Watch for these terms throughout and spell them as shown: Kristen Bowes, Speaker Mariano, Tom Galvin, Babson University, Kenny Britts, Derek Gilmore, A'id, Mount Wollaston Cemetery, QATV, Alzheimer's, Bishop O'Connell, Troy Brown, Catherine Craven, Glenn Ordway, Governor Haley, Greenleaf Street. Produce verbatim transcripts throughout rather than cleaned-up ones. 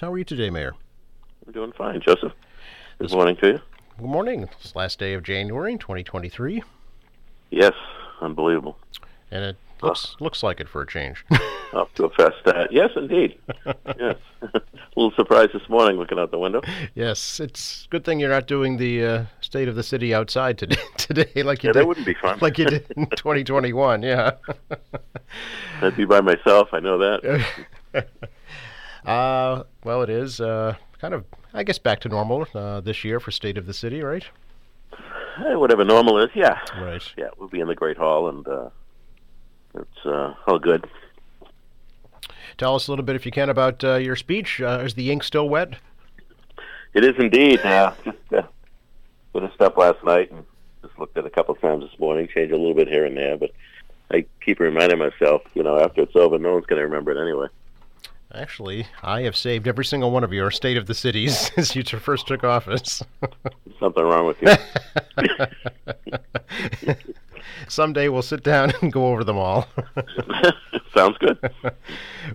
How are you today, Mayor? I'm doing fine, Joseph. Good this morning to you. Good morning. It's the last day of January twenty twenty-three. Yes, unbelievable. And it looks uh, looks like it for a change. Up to a fast start. Yes, indeed. Yes. A little surprised this morning looking out the window. Yes, it's a good thing you're not doing the uh, state of the city outside today, today like you yeah, did. That wouldn't be fun. Like you did in twenty twenty-one, yeah. I'd be by myself, I know that. Uh, well, it is uh, kind of, I guess, back to normal uh, this year for State of the City, right? Hey, whatever normal is, yeah. Right. Yeah, we'll be in the Great Hall, and uh, it's uh, all good. Tell us a little bit, if you can, about uh, your speech. Uh, is the ink still wet? It is indeed. Uh, just uh, put a step last night and just looked at it a couple times this morning, changed a little bit here and there, but I keep reminding myself, you know, after it's over, no one's going to remember it anyway. Actually, I have saved every single one of your State of the Cities since you first took office. Something wrong with you. Someday we'll sit down and go over them all. Sounds good.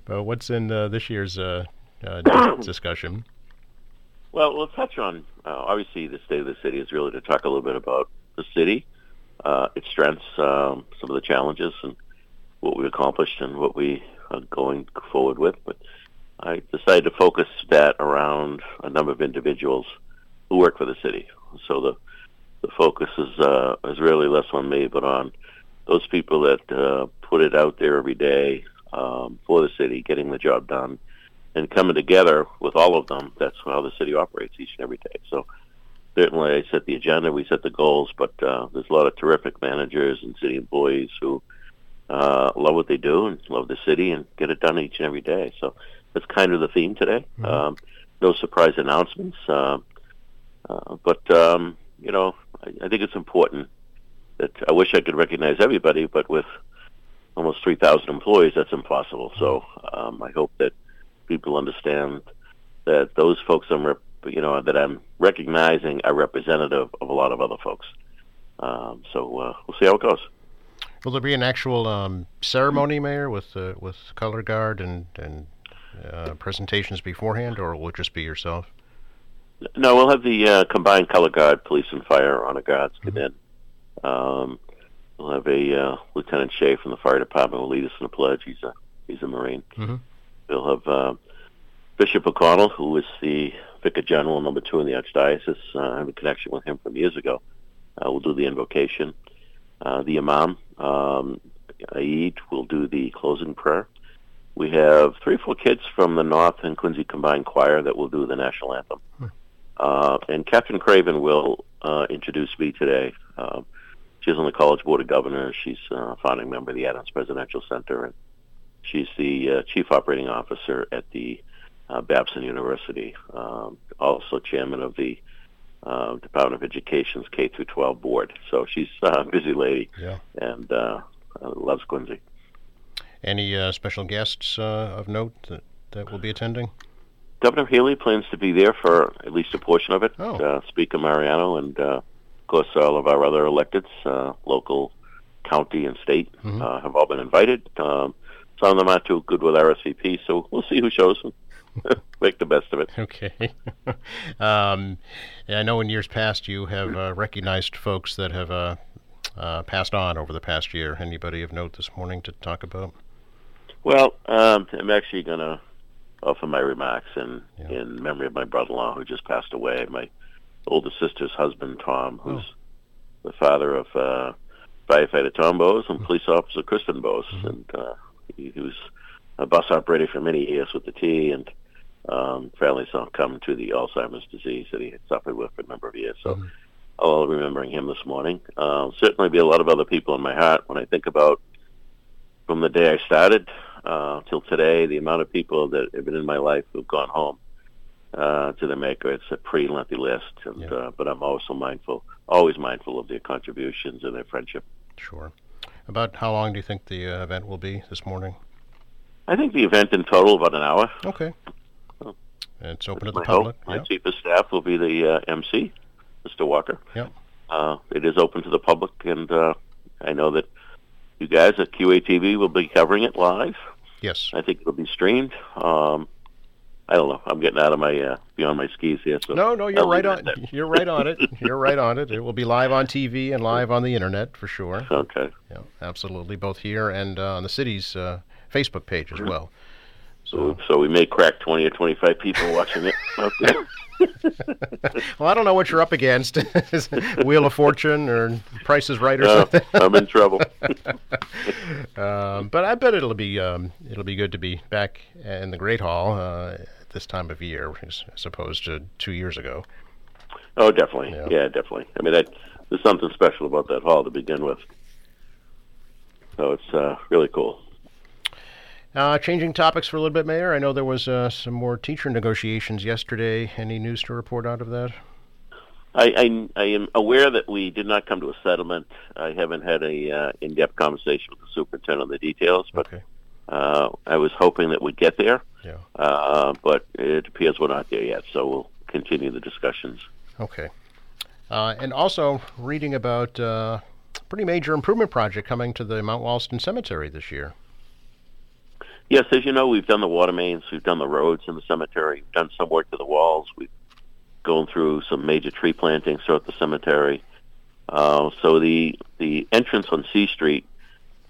But what's in uh, this year's uh, uh, discussion? Well, we'll touch on, uh, obviously, the State of the City is really to talk a little bit about the city, uh, its strengths, um, some of the challenges, and what we accomplished and what we are going forward with. But I decided to focus that around a number of individuals who work for the city. So the the focus is uh, is really less on me, but on those people that uh, put it out there every day um, for the city, getting the job done, and coming together with all of them. That's how the city operates each and every day. So certainly I set the agenda, we set the goals, but uh, there's a lot of terrific managers and city employees who Uh, love what they do and love the city and get it done each and every day. So that's kind of the theme today. Mm-hmm. Um, no surprise announcements. Uh, uh, but, um, you know, I, I think it's important that I wish I could recognize everybody, but with almost three thousand employees, that's impossible. So um, I hope that people understand that those folks I'm rep- you know, that I'm recognizing are representative of a lot of other folks. Um, so uh, we'll see how it goes. Will there be an actual um, ceremony, Mayor, with uh, with color guard and and uh, presentations beforehand, or will it just be yourself? No, we'll have the uh, combined color guard, police and fire honor guards come mm-hmm. in. Um, we'll have a uh, Lieutenant Shea from the fire department will lead us in a pledge. He's a he's a Marine. Mm-hmm. We'll have uh, Bishop O'Connell, who is the Vicar General number two in the Archdiocese. Uh, I have a connection with him from years ago. Uh, we'll do the invocation. Uh, the Imam, um, A'id, will do the closing prayer. We have three or four kids from the North and Quincy Combined Choir that will do the national anthem. Hmm. Uh, and Catherine Craven will uh, introduce me today. Uh, she's on the College Board of Governors. She's a founding member of the Adams Presidential Center, and she's the uh, Chief Operating Officer at the uh, Babson University, um, also chairman of the Uh, Department of Education's K through twelve board. So she's uh, a busy lady, yeah. and uh, loves Quincy. Any uh, special guests uh, of note that, that will be attending? Governor Haley plans to be there for at least a portion of it. Oh. Uh, Speaker Mariano and, uh, of course, all of our other electeds, uh, local, county, and state, mm-hmm. uh, have all been invited. Um, some of them aren't too good with R S V P, so we'll see who shows them. Make the best of it. Okay. um, I know in years past you have uh, recognized folks that have uh, uh, passed on over the past year. Anybody of note this morning to talk about? Well, um, I'm actually going to offer my remarks in, yeah. in memory of my brother-in-law who just passed away, my older sister's husband, Tom, who's oh. the father of uh, firefighter Tom Bowes and mm-hmm. police officer Kristen Bowes. Mm-hmm. And uh, he, he was a bus operator for many years with the T, and Um, finally succumbed to the Alzheimer's disease that he had suffered with for a number of years. So mm-hmm. I'll be remembering him this morning. Uh, certainly be a lot of other people in my heart when I think about from the day I started uh, till today, the amount of people that have been in my life who've gone home uh, to the Maker. It's a pretty lengthy list, and, yeah. uh, but I'm also mindful, always mindful of their contributions and their friendship. Sure. About how long do you think the uh, event will be this morning? I think the event in total about an hour. Okay. It's open to the public. Hope. My yep. chief of staff will be the uh, M C, Mister Walker. Yep. Uh, it is open to the public, and uh, I know that you guys at Q A T V will be covering it live. Yes. I think it will be streamed. Um, I don't know. I'm getting out of my uh, beyond my skis here. So no, no, you're right on. You're right on it. You're right on it. It will be live on T V and live on the internet for sure. Okay. Yeah, absolutely. Both here and uh, on the city's uh, Facebook page as well. So, so we may crack twenty or twenty-five people watching it. Okay. Well, I don't know what you're up against. Wheel of Fortune or Price is Right or no, something. I'm in trouble. um, but I bet it'll be um, it'll be good to be back in the Great Hall uh, at this time of year as opposed to two years ago. Oh, definitely. Yeah, yeah definitely. I mean, that, there's something special about that hall to begin with. So it's uh, really cool. Uh, changing topics for a little bit, Mayor. I know there was uh, some more teacher negotiations yesterday. Any news to report out of that? I, I, I am aware that we did not come to a settlement. I haven't had a uh, in-depth conversation with the superintendent on the details, but okay. uh, I was hoping that we'd get there. Yeah. Uh, but it appears we're not there yet, so we'll continue the discussions. Okay. Uh, and also reading about uh, a pretty major improvement project coming to the Mount Wollaston Cemetery this year. Yes, as you know, we've done the water mains, we've done the roads in the cemetery, we've done some work to the walls, we've gone through some major tree plantings throughout the cemetery. Uh, so the the entrance on C Street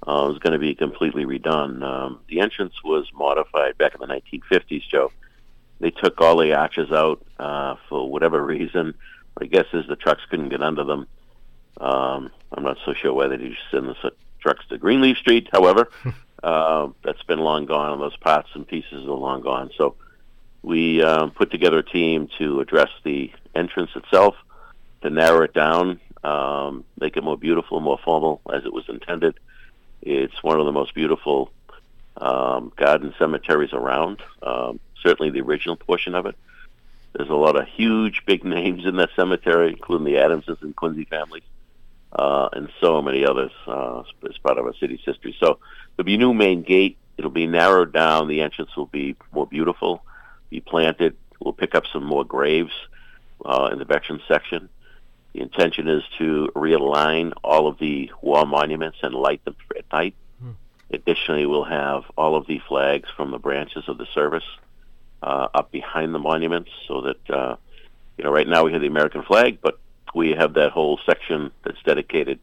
uh, is going to be completely redone. Um, the entrance was modified back in the nineteen fifties, Joe. They took all the arches out uh, for whatever reason. My guess is the trucks couldn't get under them. Um, I'm not so sure why they just send the trucks to Greenleaf Street, however. Uh, that's been long gone, and those parts and pieces are long gone. So we um, put together a team to address the entrance itself, to narrow it down, um, make it more beautiful, more formal, as it was intended. It's one of the most beautiful um, garden cemeteries around, um, certainly the original portion of it. There's a lot of huge, big names in that cemetery, including the Adamses and Quincy families. Uh, and so many others uh, as part of our city's history. So there'll be a new main gate. It'll be narrowed down. The entrance will be more beautiful, be planted. We'll pick up some more graves uh, in the veterans section. The intention is to realign all of the wall monuments and light them at night. Hmm. Additionally, we'll have all of the flags from the branches of the service uh, up behind the monuments so that, uh, you know, right now we have the American flag, but we have that whole section that's dedicated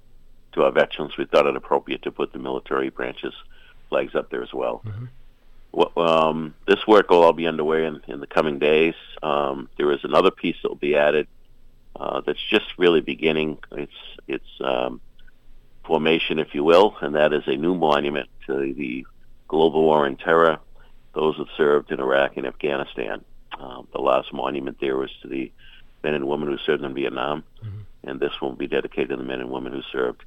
to our veterans. We thought it appropriate to put the military branches flags up there as well. Mm-hmm. Well, um, this work will all be underway in, in the coming days. Um, there is another piece that will be added uh, that's just really beginning its its um, formation, if you will, and that is a new monument to the global war on terror, those that served in Iraq and Afghanistan. Um, the last monument there was to the men and women who served in Vietnam, mm-hmm. and this will be dedicated to the men and women who served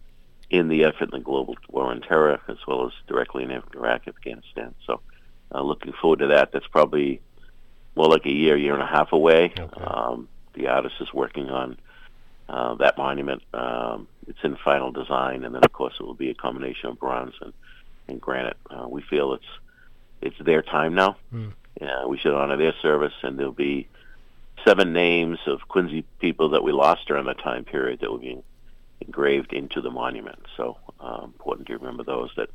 in the effort in the global war on terror, as well as directly in Iraq, Afghanistan. So uh, looking forward to that. That's probably more like a year, year and a half away. Okay. Um, the artist is working on uh, that monument. Um, it's in final design, and then, of course, it will be a combination of bronze and, and granite. Uh, we feel it's it's their time now. Mm. Uh, we should honor their service, and there'll be seven names of Quincy people that we lost during the time period that will be engraved into the monument. So uh, important to remember those that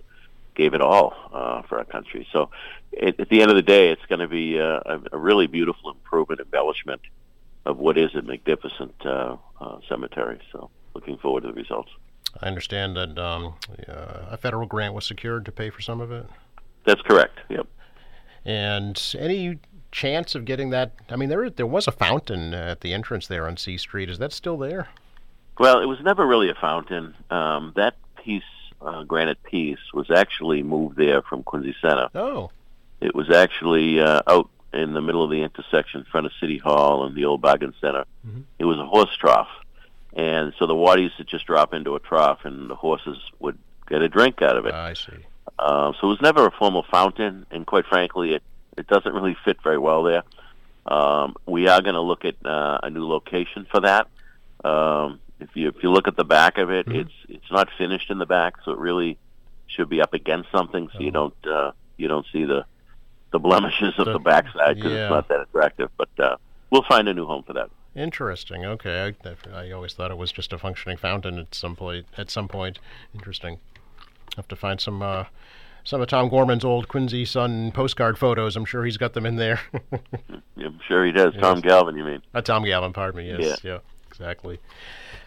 gave it all uh, for our country. So it, at the end of the day, it's going to be uh, a, a really beautiful improvement, embellishment of what is a magnificent uh, uh, cemetery. So looking forward to the results. I understand that um, uh, a federal grant was secured to pay for some of it? That's correct, yep. And any chance of getting that? I mean, there there was a fountain at the entrance there on C Street. Is that still there? Well, it was never really a fountain. Um, that piece, uh, granite piece, was actually moved there from Quincy Center. Oh. It was actually uh, out in the middle of the intersection in front of City Hall and the old Bargain Center. Mm-hmm. It was a horse trough. And so the water used to just drop into a trough, and the horses would get a drink out of it. I see. Uh, so it was never a formal fountain, and quite frankly, it It doesn't really fit very well there. Um, we are going to look at uh, a new location for that. Um, if you if you look at the back of it, mm-hmm. it's it's not finished in the back, so it really should be up against something, so oh. you don't uh, you don't see the the blemishes the, of the backside because yeah. it's not that attractive. But uh, we'll find a new home for that. Interesting. Okay, I, I always thought it was just a functioning fountain at some point. At some point, interesting. Have to find some. Uh, some of Tom Gorman's old Quincy Sun postcard photos. I'm sure he's got them in there. I'm sure he does. Yes. Tom Galvin, you mean? Uh, Tom Galvin, pardon me. Yes, yeah. yeah, exactly.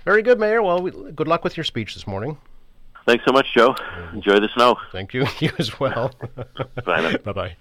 Very good, Mayor. Well, we, good luck with your speech this morning. Thanks so much, Joe. Enjoy the snow. Thank you. You as well. Bye. Bye-bye.